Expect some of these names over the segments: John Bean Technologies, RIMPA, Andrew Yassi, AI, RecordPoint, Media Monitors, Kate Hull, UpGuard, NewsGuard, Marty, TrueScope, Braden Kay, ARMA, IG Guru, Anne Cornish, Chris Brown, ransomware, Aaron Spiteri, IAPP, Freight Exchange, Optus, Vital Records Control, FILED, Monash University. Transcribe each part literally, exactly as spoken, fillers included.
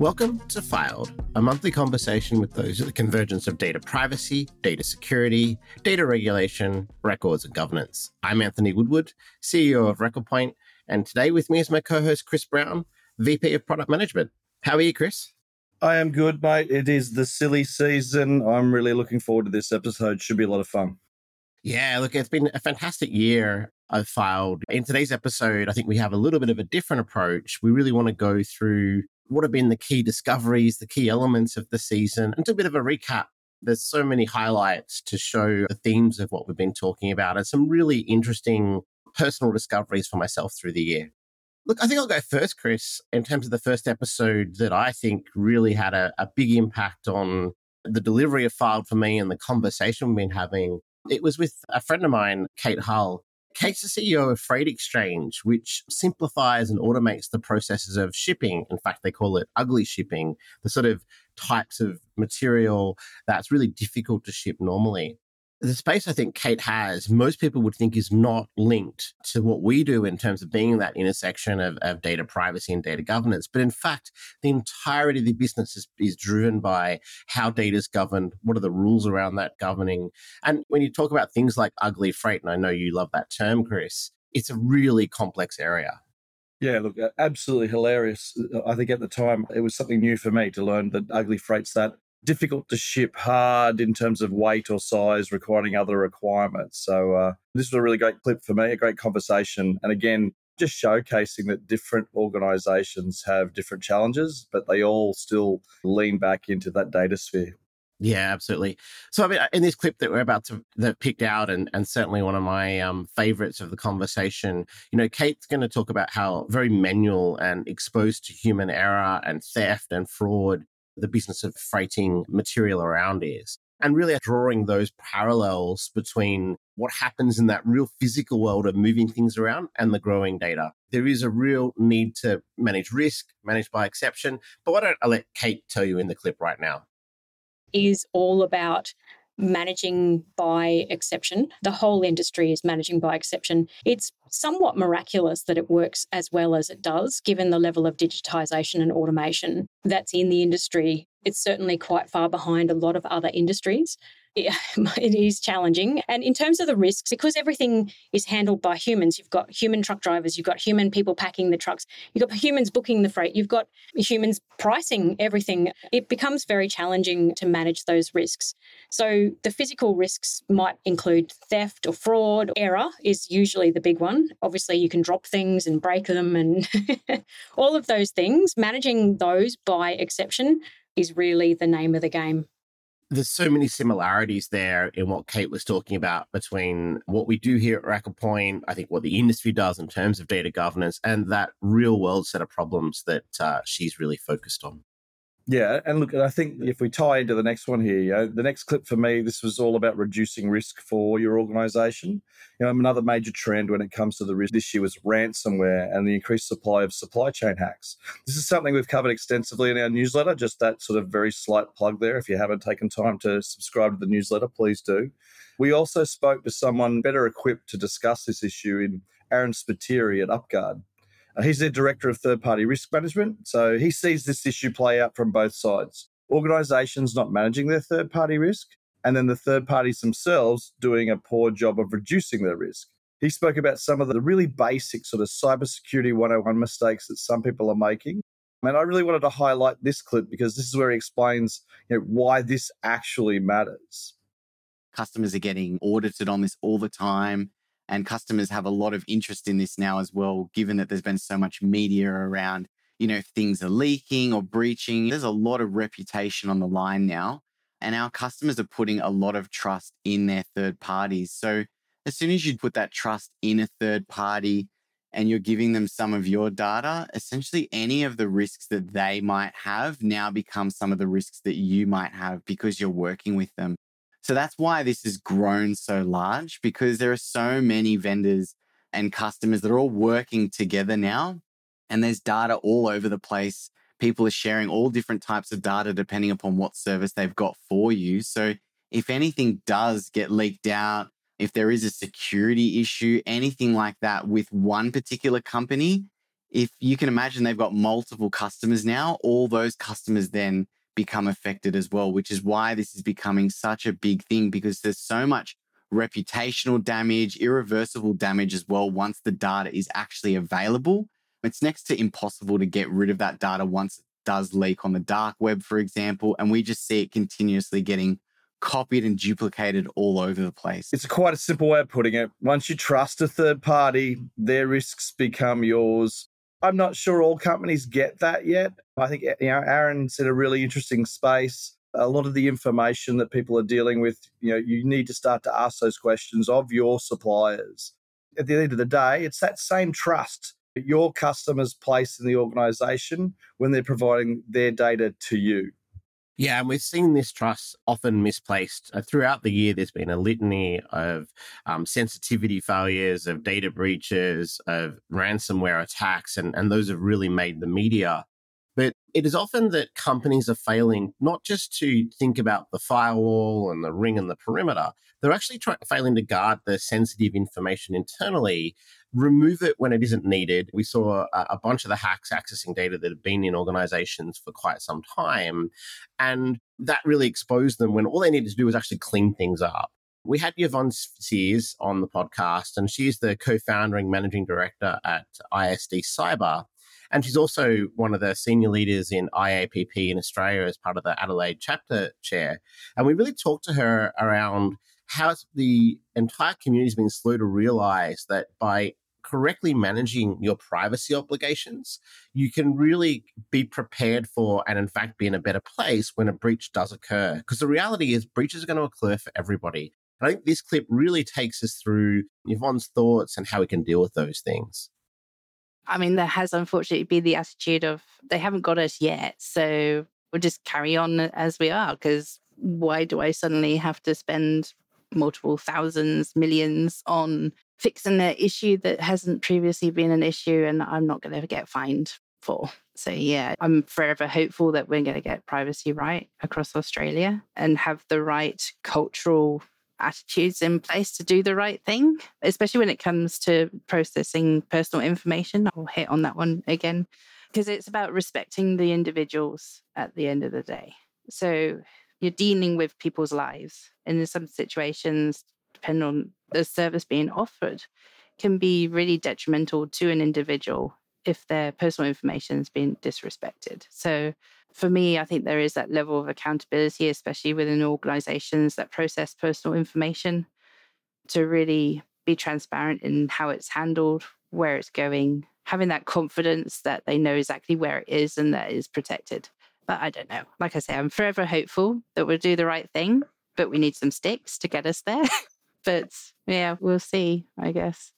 Welcome to FILED, a monthly conversation with those at the convergence of data privacy, data security, data regulation, records and governance. I'm Anthony Woodward, C E O of RecordPoint, and today with me is my co-host Chris Brown, V P of Product Management. How are you, Chris? I am good, mate. It is the silly season. I'm really looking forward to this episode. Should be a lot of fun. Yeah, look, it's been a fantastic year I've filed. In today's episode, I think we have a little bit of a different approach. We really want to go through what have been the key discoveries, the key elements of the season, and do a bit of a recap. There's so many highlights to show the themes of what we've been talking about and some really interesting personal discoveries for myself through the year. Look, I think I'll go first, Chris, in terms of the first episode that I think really had a, a big impact on the delivery of FILED for me and the conversation we've been having. It was with a friend of mine, Kate Hull. Kate's the C E O of Freight Exchange, which simplifies and automates the processes of shipping. In fact, they call it ugly shipping, the sort of types of material that's really difficult to ship normally. The space I think Kate has, most people would think is not linked to what we do in terms of being that intersection of, of data privacy and data governance. But in fact, the entirety of the business is, is driven by how data is governed, what are the rules around that governing. And when you talk about things like ugly freight, and I know you love that term, Chris, it's a really complex area. Yeah, look, absolutely hilarious. I think at the time, it was something new for me to learn that ugly freight's that difficult to ship, hard in terms of weight or size, requiring other requirements. So uh, this was a really great clip for me, a great conversation. And again, just showcasing that different organizations have different challenges, but they all still lean back into that data sphere. Yeah, absolutely. So I mean, in this clip that we're about to that picked out, and, and certainly one of my um, favorites of the conversation, you know, Kate's going to talk about how very manual and exposed to human error and theft and fraud the business of freighting material around is, and really drawing those parallels between what happens in that real physical world of moving things around and the growing data. There is a real need to manage risk, manage by exception, but why don't I let Kate tell you in the clip right now. Is all about managing by exception. The whole industry is managing by exception. It's somewhat miraculous that it works as well as it does, given the level of digitization and automation that's in the industry. It's certainly quite far behind a lot of other industries. It, it is challenging. And in terms of the risks, because everything is handled by humans, you've got human truck drivers, you've got human people packing the trucks, you've got humans booking the freight, you've got humans pricing everything. It becomes very challenging to manage those risks. So the physical risks might include theft or fraud. Error is usually the big one. Obviously, you can drop things and break them and all of those things. Managing those by exception is really the name of the game. There's so many similarities there in what Kate was talking about between what we do here at RecordPoint, I think what the industry does in terms of data governance, and that real world set of problems that uh, she's really focused on. Yeah, and look, I think if we tie into the next one here, you know, the next clip for me, this was all about reducing risk for your organisation. You know, another major trend when it comes to the risk this year was ransomware and the increased supply of supply chain hacks. This is something we've covered extensively in our newsletter, just that sort of very slight plug there. If you haven't taken time to subscribe to the newsletter, please do. We also spoke to someone better equipped to discuss this issue in Aaron Spiteri at UpGuard. He's the director of third-party risk management, so he sees this issue play out from both sides. Organisations not managing their third-party risk, and then the third parties themselves doing a poor job of reducing their risk. He spoke about some of the really basic sort of cybersecurity one oh one mistakes that some people are making. And I really wanted to highlight this clip because this is where he explains, you know, why this actually matters. Customers are getting audited on this all the time. And customers have a lot of interest in this now as well, given that there's been so much media around, you know, if things are leaking or breaching. There's a lot of reputation on the line now. And our customers are putting a lot of trust in their third parties. So as soon as you put that trust in a third party and you're giving them some of your data, essentially any of the risks that they might have now become some of the risks that you might have because you're working with them. So that's why this has grown so large, because there are so many vendors and customers that are all working together now. And there's data all over the place. People are sharing all different types of data depending upon what service they've got for you. So if anything does get leaked out, if there is a security issue, anything like that with one particular company, if you can imagine they've got multiple customers now, all those customers then become affected as well, which is why this is becoming such a big thing, because there's so much reputational damage, irreversible damage as well once the data is actually available. It's next to impossible to get rid of that data once it does leak on the dark web, for example, and we just see it continuously getting copied and duplicated all over the place. It's quite a simple way of putting it. Once you trust a third party, their risks become yours. I'm not sure all companies get that yet. I think, you know, Aaron's in a really interesting space. A lot of the information that people are dealing with, you know, you need to start to ask those questions of your suppliers. At the end of the day, it's that same trust that your customers place in the organisation when they're providing their data to you. Yeah, and we've seen this trust often misplaced. Uh, throughout the year, there's been a litany of um, sensitivity failures, of data breaches, of ransomware attacks, and, and those have really made the media. But it is often that companies are failing not just to think about the firewall and the ring and the perimeter. They're actually try- failing to guard the sensitive information internally, remove it when it isn't needed. We saw a, a bunch of the hacks accessing data that had been in organizations for quite some time. And that really exposed them when all they needed to do was actually clean things up. We had Yvonne Sears on the podcast, and she's the co-founder and managing director at I S D Cyber. And she's also one of the senior leaders in I A P P in Australia as part of the Adelaide chapter chair. And we really talked to her around how the entire community has been slow to realize that by correctly managing your privacy obligations, you can really be prepared for and, in fact, be in a better place when a breach does occur. Because the reality is breaches are going to occur for everybody. And I think this clip really takes us through Yvonne's thoughts and how we can deal with those things. I mean, there has unfortunately been the attitude of they haven't got us yet, so we'll just carry on as we are, because why do I suddenly have to spend multiple thousands, millions on fixing an issue that hasn't previously been an issue and I'm not going to get fined for? So yeah, I'm forever hopeful that we're going to get privacy right across Australia and have the right cultural attitudes in place to do the right thing, especially when it comes to processing personal information. I'll hit on that one again, because it's about respecting the individuals at the end of the day. So you're dealing with people's lives, and in some situations, depending on the service being offered, can be really detrimental to an individual if their personal information is being disrespected. So for me, I think there is that level of accountability, especially within organizations that process personal information, to really be transparent in how it's handled, where it's going, having that confidence that they know exactly where it is and that it is protected. But I don't know. Like I say, I'm forever hopeful that we'll do the right thing, but we need some sticks to get us there. But yeah, we'll see, I guess.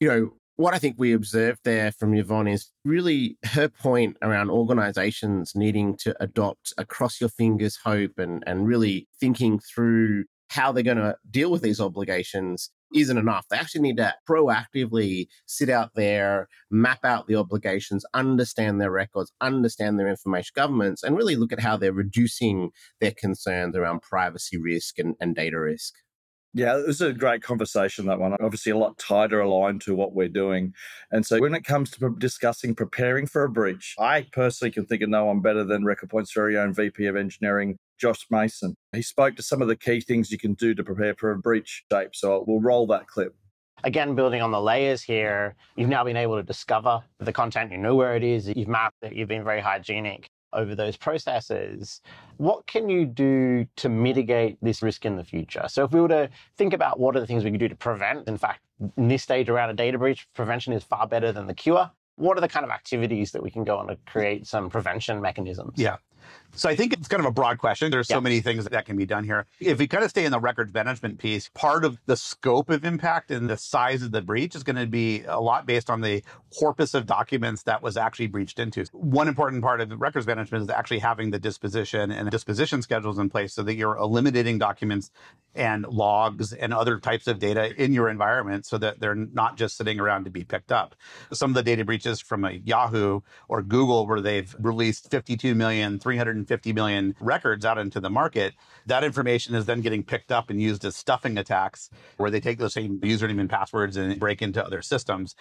You know, what I think we observed there from Yvonne is really her point around organizations needing to adopt a cross your fingers hope and, and really thinking through how they're going to deal with these obligations isn't enough. They actually need to proactively sit out there, map out the obligations, understand their records, understand their information governance, and really look at how they're reducing their concerns around privacy risk and, and data risk. Yeah, it was a great conversation, that one. Obviously, a lot tighter aligned to what we're doing. And so when it comes to pre- discussing preparing for a breach, I personally can think of no one better than RecordPoint's very own V P of Engineering, Josh Mason. He spoke to some of the key things you can do to prepare for a breach shape. So we'll roll that clip. Again, building on the layers here, you've now been able to discover the content. You know where it is. You've mapped it. You've been very hygienic over those processes. What can you do to mitigate this risk in the future? So if we were to think about what are the things we can do to prevent, in fact, in this stage around a data breach, prevention is far better than the cure. What are the kind of activities that we can go on to create some prevention mechanisms? Yeah. So I think it's kind of a broad question. There's yeah. so many things that can be done here. If we kind of stay in the records management piece, part of the scope of impact and the size of the breach is going to be a lot based on the corpus of documents that was actually breached into. One important part of records management is actually having the disposition and disposition schedules in place so that you're eliminating documents and logs and other types of data in your environment so that they're not just sitting around to be picked up. Some of the data breaches from a Yahoo or Google where they've released fifty-two million, three hundred one hundred fifty million records out into the market. That information is then getting picked up and used as stuffing attacks, where they take those same username and passwords and break into other systems.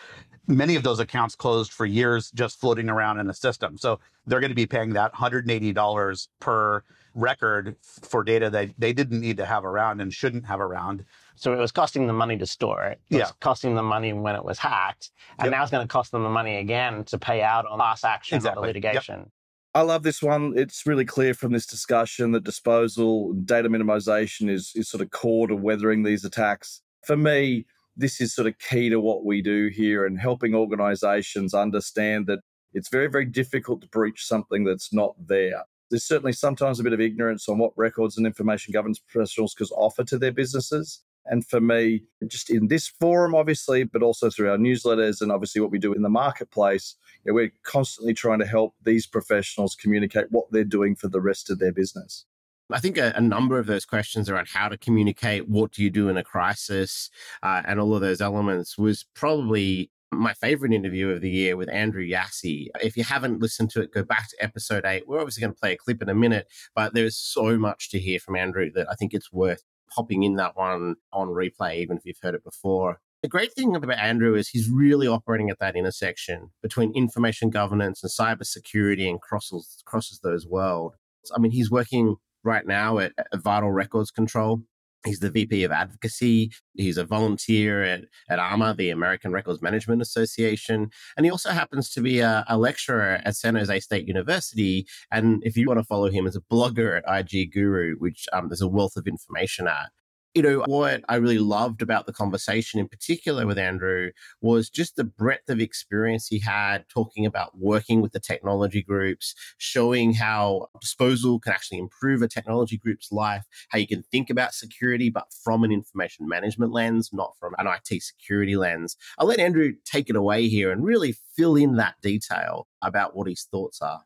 Many of those accounts closed for years just floating around in a system. So they're going to be paying that one hundred eighty dollars per record for data that they didn't need to have around and shouldn't have around. So it was costing them money to store it. It was yeah. costing them money when it was hacked. And yep. now it's going to cost them the money again to pay out on class action exactly. or the litigation. Yep. I love this one. It's really clear from this discussion that disposal, data minimization is, is sort of core to weathering these attacks. For me, this is sort of key to what we do here and helping organizations understand that it's very, very difficult to breach something that's not there. There's certainly sometimes a bit of ignorance on what records and information governance professionals can offer to their businesses. And for me, just in this forum, obviously, but also through our newsletters and obviously what we do in the marketplace, you know, we're constantly trying to help these professionals communicate what they're doing for the rest of their business. I think a, a number of those questions around how to communicate, what do you do in a crisis, uh, and all of those elements was probably my favorite interview of the year with Andrew Yassi. If you haven't listened to it, go back to episode eight. We're obviously going to play a clip in a minute, but there's so much to hear from Andrew that I think it's worth popping in that one on replay, even if you've heard it before. The great thing about Andrew is he's really operating at that intersection between information governance and cybersecurity and crosses, crosses those worlds. I mean, he's working right now at, at Vital Records Control. He's the V P of Advocacy. He's a volunteer at, at ARMA, the American Records Management Association. And he also happens to be a, a lecturer at San Jose State University. And if you want to follow him as a blogger at I G Guru, which um, there's a wealth of information at. You know, what I really loved about the conversation in particular with Andrew was just the breadth of experience he had talking about working with the technology groups, showing how disposal can actually improve a technology group's life, how you can think about security, but from an information management lens, not from an I T security lens. I'll let Andrew take it away here and really fill in that detail about what his thoughts are.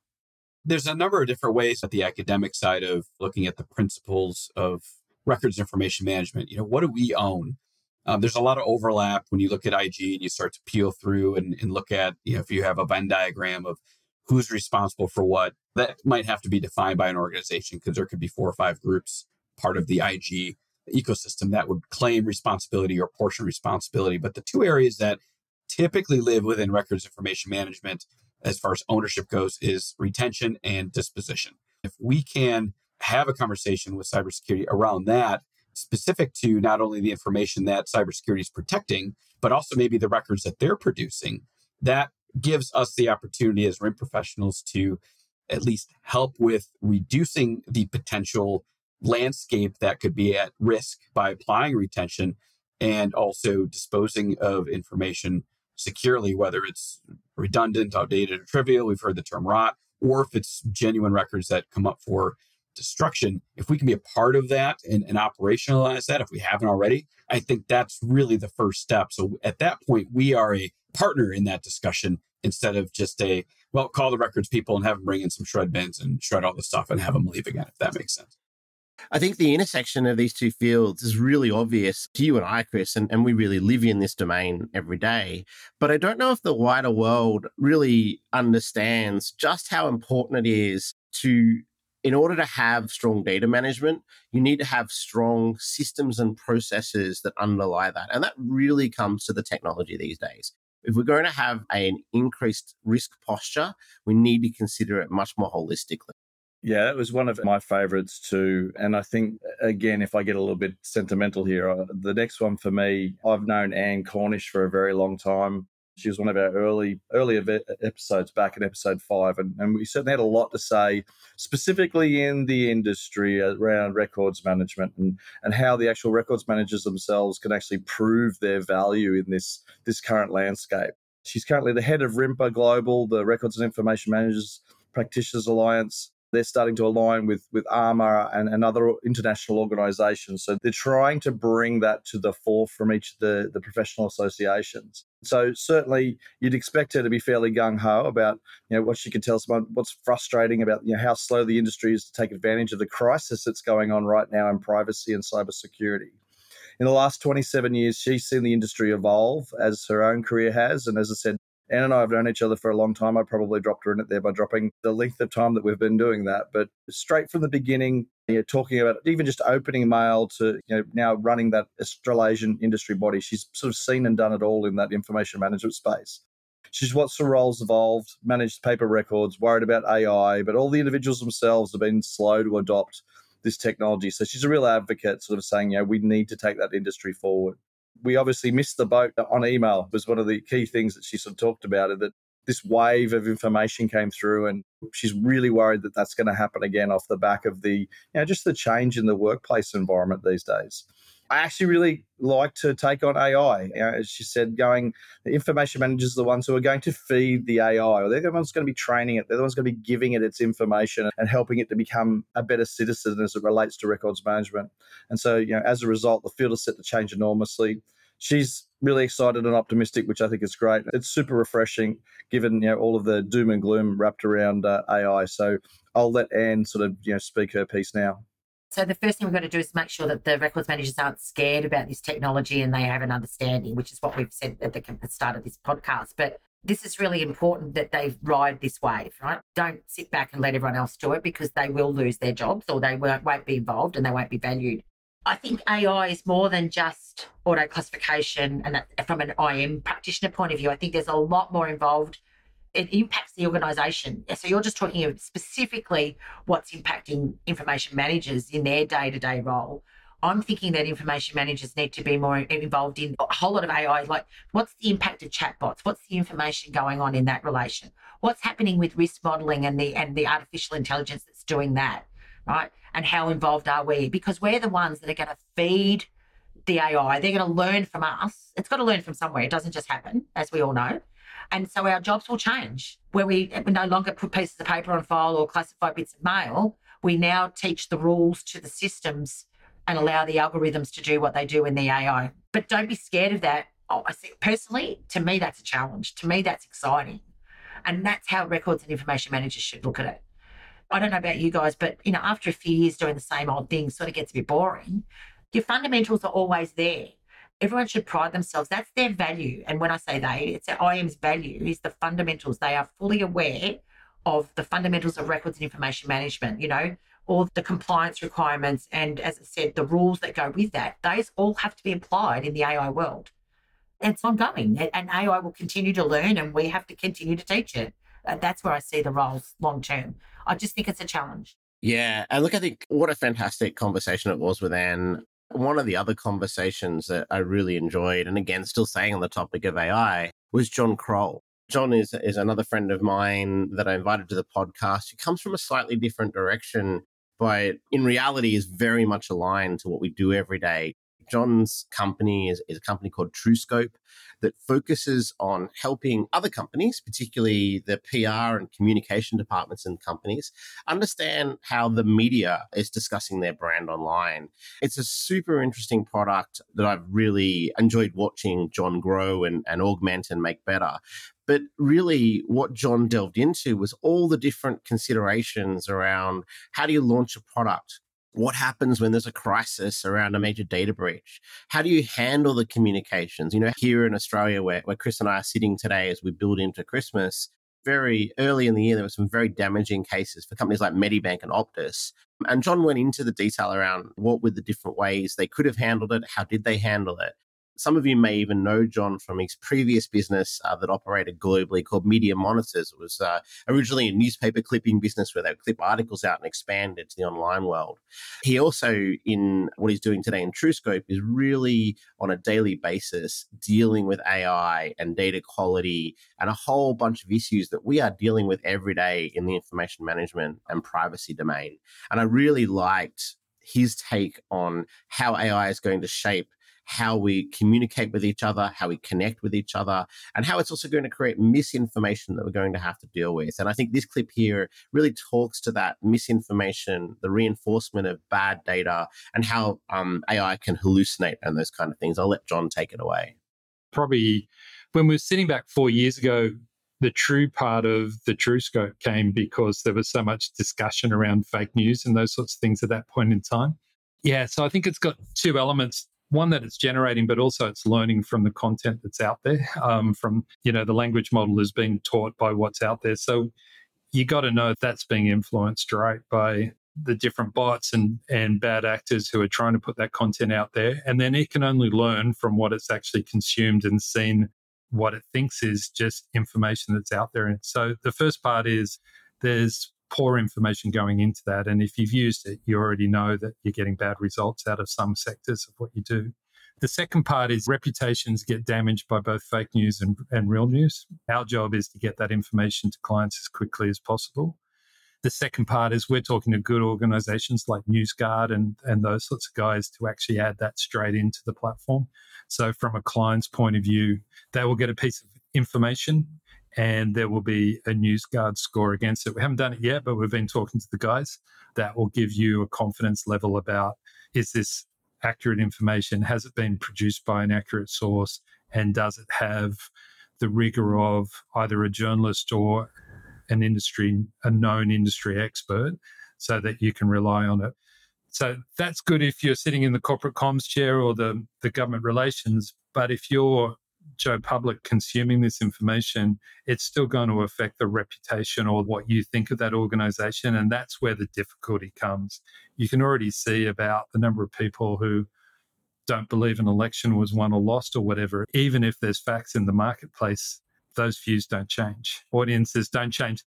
There's a number of different ways at the academic side of looking at the principles of records information management. You know, what do we own? Um, there's a lot of overlap when you look at I G and you start to peel through and, and look at, you know, if you have a Venn diagram of who's responsible for what, that might have to be defined by an organization because there could be four or five groups part of the I G ecosystem that would claim responsibility or portion responsibility. But the two areas that typically live within records information management as far as ownership goes is retention and disposition. If we can have a conversation with cybersecurity around that, specific to not only the information that cybersecurity is protecting, but also maybe the records that they're producing, that gives us the opportunity as R I M professionals to at least help with reducing the potential landscape that could be at risk by applying retention and also disposing of information securely, whether it's redundant, outdated, or trivial. We've heard the term rot, or if it's genuine records that come up for destruction. If we can be a part of that and, and operationalize that, if we haven't already, I think that's really the first step. So at that point, we are a partner in that discussion instead of just a, well, call the records people and have them bring in some shred bins and shred all the stuff and have them leave again, if that makes sense. I think the intersection of these two fields is really obvious to you and I, Kris, and, and we really live in this domain every day. But I don't know if the wider world really understands just how important it is to in order to have strong data management, you need to have strong systems and processes that underlie that. And that really comes to the technology these days. If we're going to have an increased risk posture, we need to consider it much more holistically. Yeah, that was one of my favorites too. And I think, again, if I get a little bit sentimental here, the next one for me, I've known Anne Cornish for a very long time. She was one of our early, early episodes back in episode five. And, and we certainly had a lot to say, specifically in the industry around records management and, and how the actual records managers themselves can actually prove their value in this, this current landscape. She's currently the head of RIMPA Global, the Records and Information Managers Practitioners Alliance. They're starting to align with, with ARMA and, and other international organizations. So they're trying to bring that to the fore from each of the, the professional associations. So certainly you'd expect her to be fairly gung-ho about, you know, what she can tell someone, what's frustrating about, you know, how slow the industry is to take advantage of the crisis that's going on right now in privacy and cybersecurity. In the last twenty-seven years, she's seen the industry evolve as her own career has. And as I said, Anne and I have known each other for a long time. I probably dropped her in it there by dropping the length of time that we've been doing that. But straight from the beginning, you know, talking about even just opening mail to, you know, now running that Australasian industry body, she's sort of seen and done it all in that information management space. She's watched the roles evolved, managed paper records, worried about A I, but all the individuals themselves have been slow to adopt this technology. So she's a real advocate sort of saying, you know, we need to take that industry forward. We obviously missed the boat on email was one of the key things that she sort of talked about, and that this wave of information came through, and she's really worried that that's going to happen again off the back of the, you know, just the change in the workplace environment these days. I actually really liked her take on A I. You know, as she said, going, the information managers are the ones who are going to feed the A I, or they're the ones going to be training it. They're the ones going to be giving it its information and helping it to become a better citizen as it relates to records management. And so, you know, as a result, the field is set to change enormously. She's really excited and optimistic, which I think is great. It's super refreshing given, you know, all of the doom and gloom wrapped around uh, A I. So I'll let Anne sort of, you know, speak her piece now. So the first thing we've got to do is make sure that the records managers aren't scared about this technology and they have an understanding, which is what we've said at the start of this podcast. But this is really important that they ride this wave, right? Don't sit back and let everyone else do it, because they will lose their jobs or they won't, won't be involved and they won't be valued. I think A I is more than just auto classification, and that, from an I M practitioner point of view, I think there's a lot more involved. It impacts the organisation. So you're just talking about specifically what's impacting information managers in their day-to-day role. I'm thinking that information managers need to be more involved in a whole lot of A I, like what's the impact of chatbots? What's the information going on in that relation? What's happening with risk modelling and the and the artificial intelligence that's doing that, right? And how involved are we? Because we're the ones that are going to feed the A I. They're going to learn from us. It's got to learn from somewhere. It doesn't just happen, as we all know. And so our jobs will change, where we no longer put pieces of paper on file or classify bits of mail. We now teach the rules to the systems and allow the algorithms to do what they do in the A I. But don't be scared of that. Oh, I see. Personally, to me, that's a challenge. To me, that's exciting. And that's how records and information managers should look at it. I don't know about you guys, but, you know, after a few years doing the same old thing sort of gets a bit boring. Your fundamentals are always there. Everyone should pride themselves. That's their value. And when I say they, it's their I M's value is the fundamentals. They are fully aware of the fundamentals of records and information management, you know, all the compliance requirements. And as I said, the rules that go with that, those all have to be applied in the A I world. It's ongoing, and A I will continue to learn, and we have to continue to teach it. That's where I see the roles long term. I just think it's a challenge. Yeah. And look, I think what a fantastic conversation it was with Anne. One of the other conversations that I really enjoyed, and again, still staying on the topic of A I, was John Croll. John is, is another friend of mine that I invited to the podcast. He comes from a slightly different direction, but in reality is very much aligned to what we do every day. John's company is, is a company called TrueScope that focuses on helping other companies, particularly the P R and communication departments in companies, understand how the media is discussing their brand online. It's a super interesting product that I've really enjoyed watching John grow and, and augment and make better. But really what John delved into was all the different considerations around how do you launch a product? What happens when there's a crisis around a major data breach? How do you handle the communications? You know, here in Australia, where, where Chris and I are sitting today as we build into Christmas, very early in the year, there were some very damaging cases for companies like Medibank and Optus. And John went into the detail around what were the different ways they could have handled it, how did they handle it. Some of you may even know John from his previous business uh, that operated globally called Media Monitors. It was uh, originally a newspaper clipping business where they would clip articles out and expand it to the online world. He also, in what he's doing today in TrueScope, is really on a daily basis dealing with A I and data quality and a whole bunch of issues that we are dealing with every day in the information management and privacy domain. And I really liked his take on how A I is going to shape how we communicate with each other, how we connect with each other, and how it's also going to create misinformation that we're going to have to deal with. And I think this clip here really talks to that misinformation, the reinforcement of bad data, and how um, A I can hallucinate and those kind of things. I'll let John take it away. Probably when we were sitting back four years ago, the true part of the TrueScope came because there was so much discussion around fake news and those sorts of things at that point in time. Yeah, so I think it's got two elements one that it's generating, but also it's learning from the content that's out there, um, from, you know, the language model is being taught by what's out there. So you got to know that's being influenced, right, by the different bots and, and bad actors who are trying to put that content out there. And then it can only learn from what it's actually consumed and seen, what it thinks is just information that's out there. And so the first part is there's poor information going into that. And if you've used it, you already know that you're getting bad results out of some sectors of what you do. The second part is reputations get damaged by both fake news and, and real news. Our job is to get that information to clients as quickly as possible. The second part is we're talking to good organizations like NewsGuard and, and those sorts of guys to actually add that straight into the platform. So from a client's point of view, they will get a piece of information and there will be a NewsGuard score against it. We haven't done it yet, but we've been talking to the guys. That will give you a confidence level about, is this accurate information? Has it been produced by an accurate source? And does it have the rigor of either a journalist or an industry, a known industry expert, so that you can rely on it? So that's good if you're sitting in the corporate comms chair or the, the government relations. But if you're Joe Public consuming this information, it's still going to affect the reputation or what you think of that organization. And that's where the difficulty comes. You can already see about the number of people who don't believe an election was won or lost or whatever. Even if there's facts in the marketplace, those views don't change. Audiences don't change.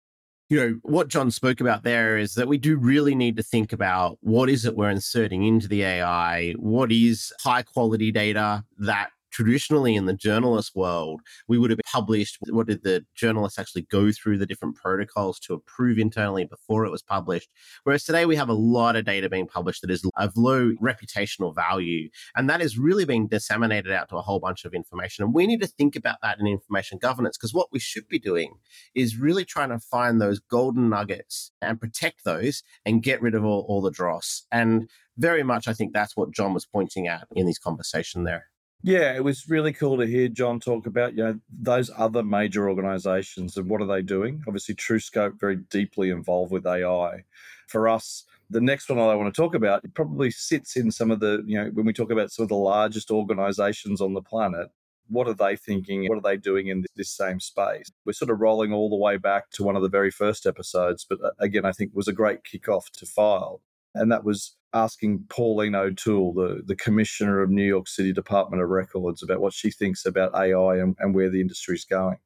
You know, what John spoke about there is that we do really need to think about what is it we're inserting into the A I? What is high quality data that traditionally in the journalist world, we would have published? What did the journalists actually go through the different protocols to approve internally before it was published? Whereas today we have a lot of data being published that is of low reputational value. And that is really being disseminated out to a whole bunch of information. And we need to think about that in information governance, because what we should be doing is really trying to find those golden nuggets and protect those and get rid of all, all the dross. And very much, I think that's what John was pointing at in this conversation there. Yeah, it was really cool to hear John talk about, you know, those other major organizations and what are they doing? Obviously, TrueScope very deeply involved with A I. For us, the next one I want to talk about, it probably sits in some of the, you know, when we talk about some of the largest organizations on the planet, what are they thinking? What are they doing in this same space? We're sort of rolling all the way back to one of the very first episodes, but again, I think it was a great kickoff to FILED. And that was asking Pauline O'Toole, the, the commissioner of New York City Department of Records, about what she thinks about A I and, and where the industry is going.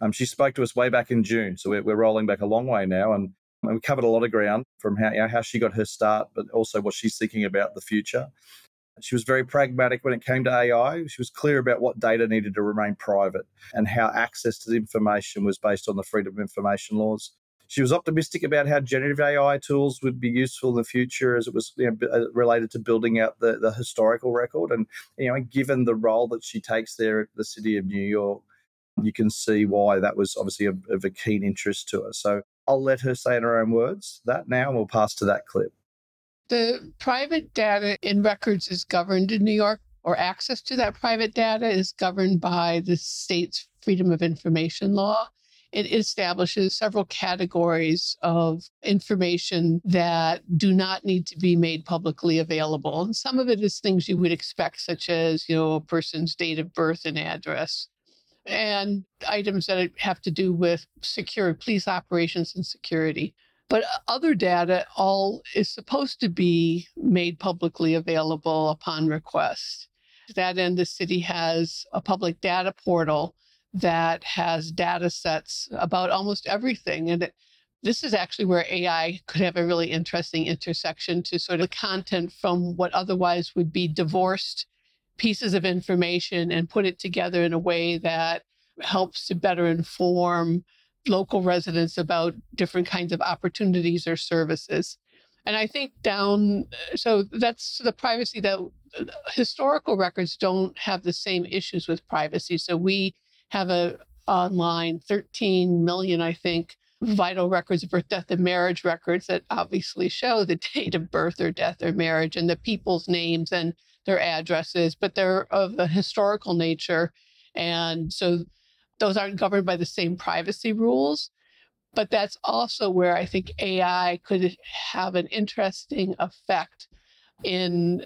Um, she spoke to us way back in June, so we're, we're rolling back a long way now, and, and we covered a lot of ground from how, you know, how she got her start, but also what she's thinking about the future. She was very pragmatic when it came to A I. She was clear about what data needed to remain private and how access to the information was based on the freedom of information laws. She was optimistic about how generative A I tools would be useful in the future, as it was, you know, related to building out the, the historical record. And, you know, given the role that she takes there at the city of New York, you can see why that was obviously of, of a keen interest to her. So I'll let her say in her own words that now, and we'll pass to that clip. The private data in records is governed in New York, or access to that private data is governed by the state's Freedom of Information law. It establishes several categories of information that do not need to be made publicly available. And some of it is things you would expect, such as, you know, a person's date of birth and address, and items that have to do with secure police operations and security. But other data all is supposed to be made publicly available upon request. To that end, the city has a public data portal that has data sets about almost everything. And it, this is actually where A I could have a really interesting intersection to sort of content from what otherwise would be divorced pieces of information and put it together in a way that helps to better inform local residents about different kinds of opportunities or services. And I think down, so that's the privacy that historical records don't have the same issues with privacy. So we have a online thirteen million, I think, vital records, birth, death, and marriage records that obviously show the date of birth or death or marriage and the people's names and their addresses, but they're of a historical nature. And so those aren't governed by the same privacy rules. But that's also where I think A I could have an interesting effect in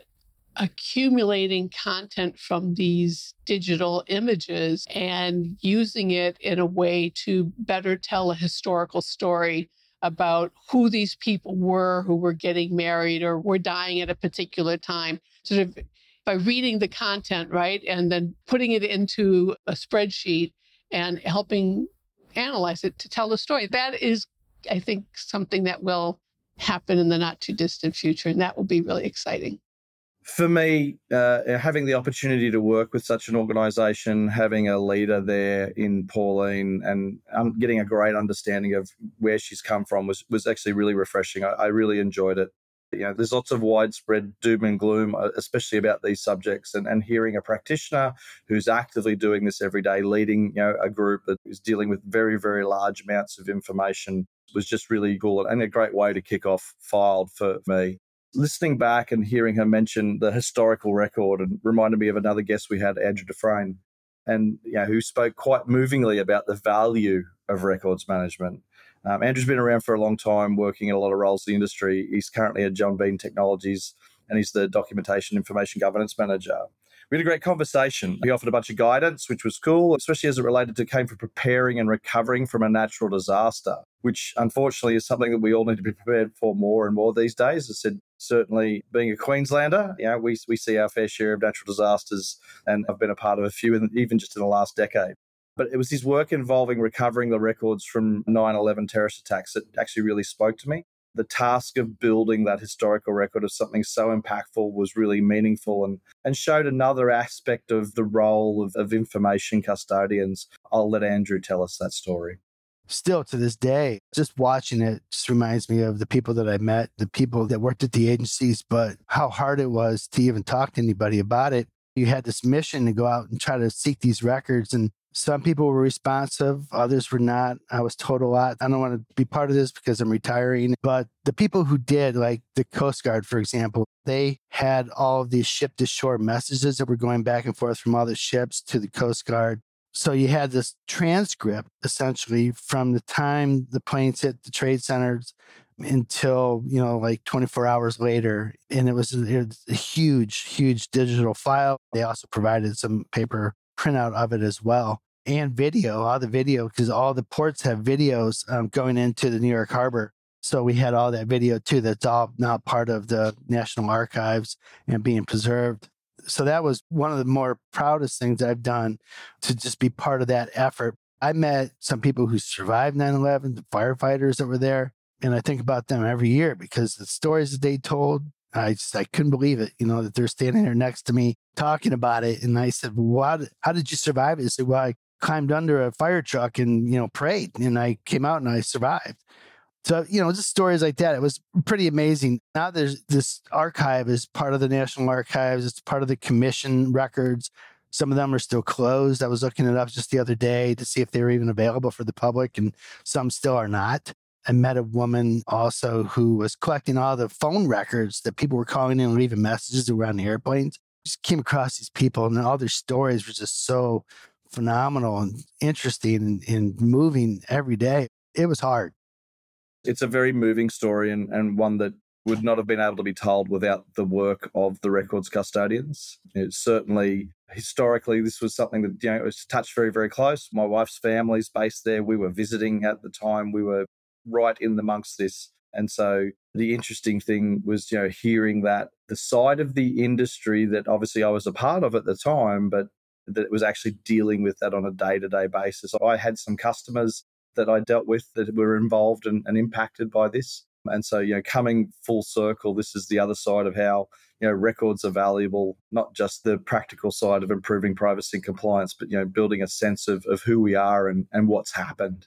accumulating content from these digital images and using it in a way to better tell a historical story about who these people were who were getting married or were dying at a particular time, sort of by reading the content, right? And then putting it into a spreadsheet and helping analyze it to tell a story. That is, I think, something that will happen in the not too distant future. And that will be really exciting. For me, uh, having the opportunity to work with such an organization, having a leader there in Pauline, and um, getting a great understanding of where she's come from was, was actually really refreshing. I, I really enjoyed it. You know, there's lots of widespread doom and gloom, especially about these subjects, and, and hearing a practitioner who's actively doing this every day, leading, you know, a group that is dealing with very, very large amounts of information was just really cool and a great way to kick off FILED for me. Listening back and hearing her mention the historical record and reminded me of another guest we had, Andrew Dufresne, and you know, who spoke quite movingly about the value of records management. Um, Andrew's been around for a long time, working in a lot of roles in the industry. He's currently at John Bean Technologies, and he's the Documentation Information Governance Manager. We had a great conversation. He offered a bunch of guidance, which was cool, especially as it related to came for preparing and recovering from a natural disaster, which unfortunately is something that we all need to be prepared for more and more these days. I said, certainly being a Queenslander, you know, we, we see our fair share of natural disasters, and I've been a part of a few, in, even just in the last decade. But it was his work involving recovering the records from nine eleven terrorist attacks that actually really spoke to me. The task of building that historical record of something so impactful was really meaningful and, and showed another aspect of the role of, of information custodians. I'll let Andrew tell us that story. Still to this day, just watching it just reminds me of the people that I met, the people that worked at the agencies, but how hard it was to even talk to anybody about it. You had this mission to go out and try to seek these records, and some people were responsive, others were not. I was told a lot, I don't want to be part of this because I'm retiring. But the people who did, like the Coast Guard, for example, they had all of these ship-to-shore messages that were going back and forth from all the ships to the Coast Guard. So you had this transcript, essentially, from the time the planes hit the trade centers until, you know, like twenty-four hours later. And it was a huge, huge digital file. They also provided some paper printout of it as well, and video, all the video, because all the ports have videos um, going into the New York Harbor. So we had all that video too, that's all now part of the National Archives and being preserved. So that was one of the more proudest things I've done, to just be part of that effort. I met some people who survived nine eleven, the firefighters that were there, and I think about them every year because the stories that they told, I just, I couldn't believe it, you know, that they're standing there next to me talking about it. And I said, well, how did you survive it? They said, well, I climbed under a fire truck and, you know, prayed, and I came out and I survived. So, you know, just stories like that. It was pretty amazing. Now there's this archive is part of the National Archives. It's part of the commission records. Some of them are still closed. I was looking it up just the other day to see if they were even available for the public, and some still are not. I met a woman also who was collecting all the phone records that people were calling in and leaving messages that were on the airplanes. Just came across these people, and all their stories were just so phenomenal and interesting and, and moving every day. It was hard. It's a very moving story, and, and one that would not have been able to be told without the work of the records custodians. It certainly, historically, this was something that, you know, it was touched very, very close. My wife's family's based there. We were visiting at the time. We were right in amongst this. And so the interesting thing was, you know, hearing that the side of the industry that obviously I was a part of at the time, but that it was actually dealing with that on a day-to-day basis. I had some customers that I dealt with that were involved and, and impacted by this. And so, you know, coming full circle, this is the other side of how, you know, records are valuable, not just the practical side of improving privacy and compliance, but, you know, building a sense of, of who we are and, and what's happened.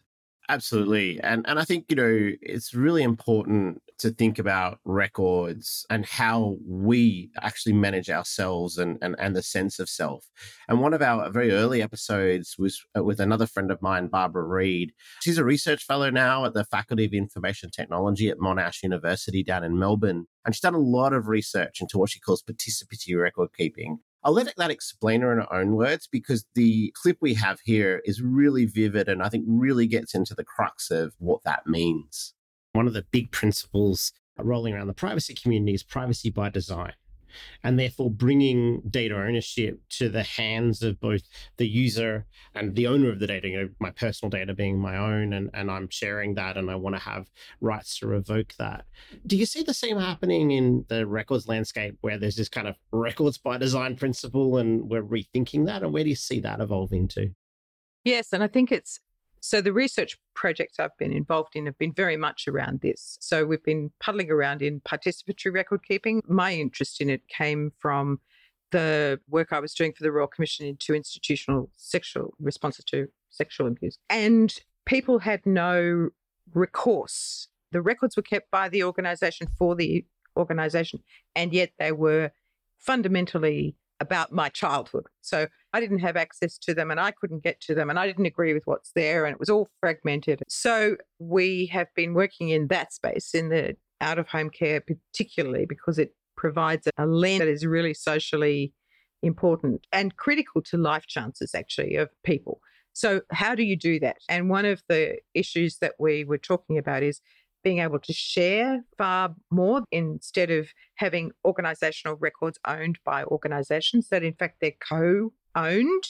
Absolutely. And, and I think, you know, it's really important to think about records and how we actually manage ourselves and, and, and the sense of self. And one of our very early episodes was with another friend of mine, Barbara Reed. She's a research fellow now at the Faculty of Information Technology at Monash University down in Melbourne. And she's done a lot of research into what she calls participatory record keeping. I'll let that explain her in her own words, because the clip we have here is really vivid and I think really gets into the crux of what that means. One of the big principles rolling around the privacy community is privacy by design. and therefore bringing data ownership to the hands of both the user and the owner of the data, you know, my personal data being my own, and, and I'm sharing that and I want to have rights to revoke that. Do you see the same happening in the records landscape where there's this kind of records by design principle and we're rethinking that? And where do you see that evolving to? Yes, and I think it's, so the research projects I've been involved in have been very much around this. So we've been puddling around in participatory record keeping. My interest in it came from the work I was doing for the Royal Commission into institutional sexual responses to sexual abuse. And people had no recourse. The records were kept by the organisation for the organisation, and yet they were fundamentally about my childhood. So I didn't have access to them and I couldn't get to them and I didn't agree with what's there and it was all fragmented. So we have been working in that space, in the out-of-home care particularly, because it provides a lens that is really socially important and critical to life chances actually of people. So how do you do that? And one of the issues that we were talking about is being able to share far more instead of having organisational records owned by organisations that, in fact, they're co-owned.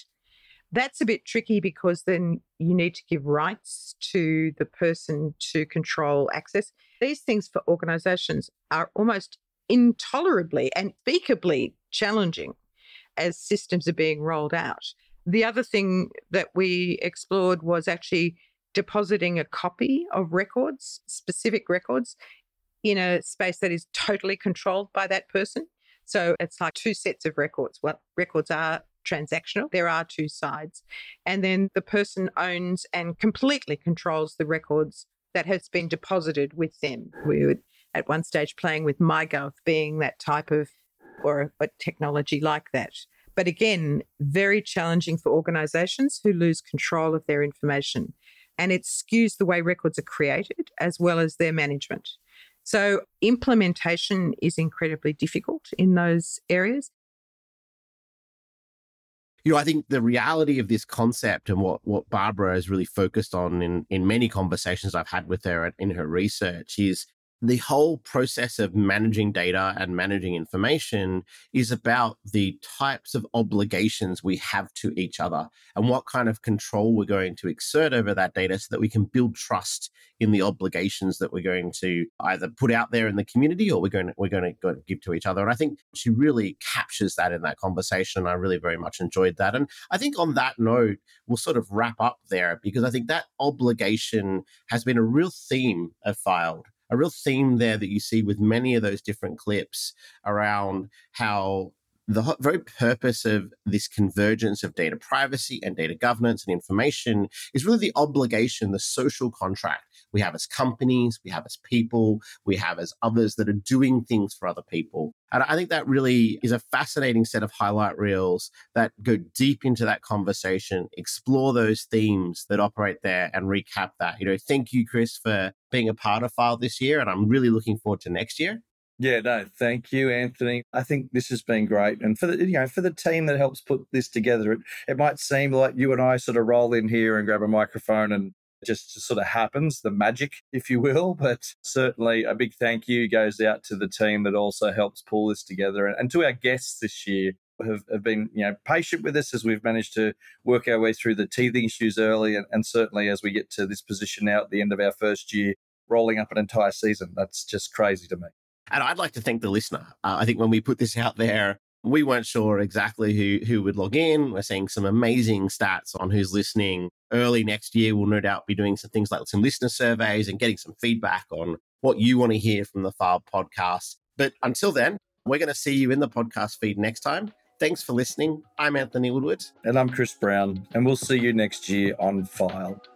That's a bit tricky because then you need to give rights to the person to control access. These things for organisations are almost intolerably and unspeakably challenging as systems are being rolled out. The other thing that we explored was actually depositing a copy of records, specific records, in a space that is totally controlled by that person. So it's like two sets of records. Well, records are transactional. There are two sides. And then the person owns and completely controls the records that has been deposited with them. We were at one stage playing with MyGov being that type of, or a technology like that. But again, very challenging for organisations who lose control of their information. And it skews the way records are created as well as their management. So implementation is incredibly difficult in those areas. You know, I think the reality of this concept and what, what Barbara has really focused on in, in many conversations I've had with her in her research is the whole process of managing data and managing information is about the types of obligations we have to each other and what kind of control we're going to exert over that data so that we can build trust in the obligations that we're going to either put out there in the community or we're going to, we're going to, go to give to each other. And I think she really captures that in that conversation. I really very much enjoyed that. And I think on that note, we'll sort of wrap up there because I think that obligation has been a real theme of FILED. A real theme there that you see with many of those different clips around how the very purpose of this convergence of data privacy and data governance and information is really the obligation, the social contract we have as companies, we have as people, we have as others that are doing things for other people. And I think that really is a fascinating set of highlight reels that go deep into that conversation, explore those themes that operate there and recap that. You know, thank you, Kris, for being a part of FILED this year. And I'm really looking forward to next year. Yeah, no, thank you, Anthony. I think this has been great. And for the, you know, for the team that helps put this together, it, it might seem like you and I sort of roll in here and grab a microphone and just sort of happens, the magic, if you will. But certainly a big thank you goes out to the team that also helps pull this together. And to our guests this year who have, have been, you know, patient with us as we've managed to work our way through the teething issues early. And, and certainly as we get to this position now at the end of our first year, rolling up an entire season, that's just crazy to me. And I'd like to thank the listener. Uh, I think when we put this out there, we weren't sure exactly who, who would log in. We're seeing some amazing stats on who's listening. Early next year, we'll no doubt be doing some things like some listener surveys and getting some feedback on what you want to hear from the FILED podcast. But until then, we're going to see you in the podcast feed next time. Thanks for listening. I'm Anthony Woodward. And I'm Chris Brown. And we'll see you next year on FILED.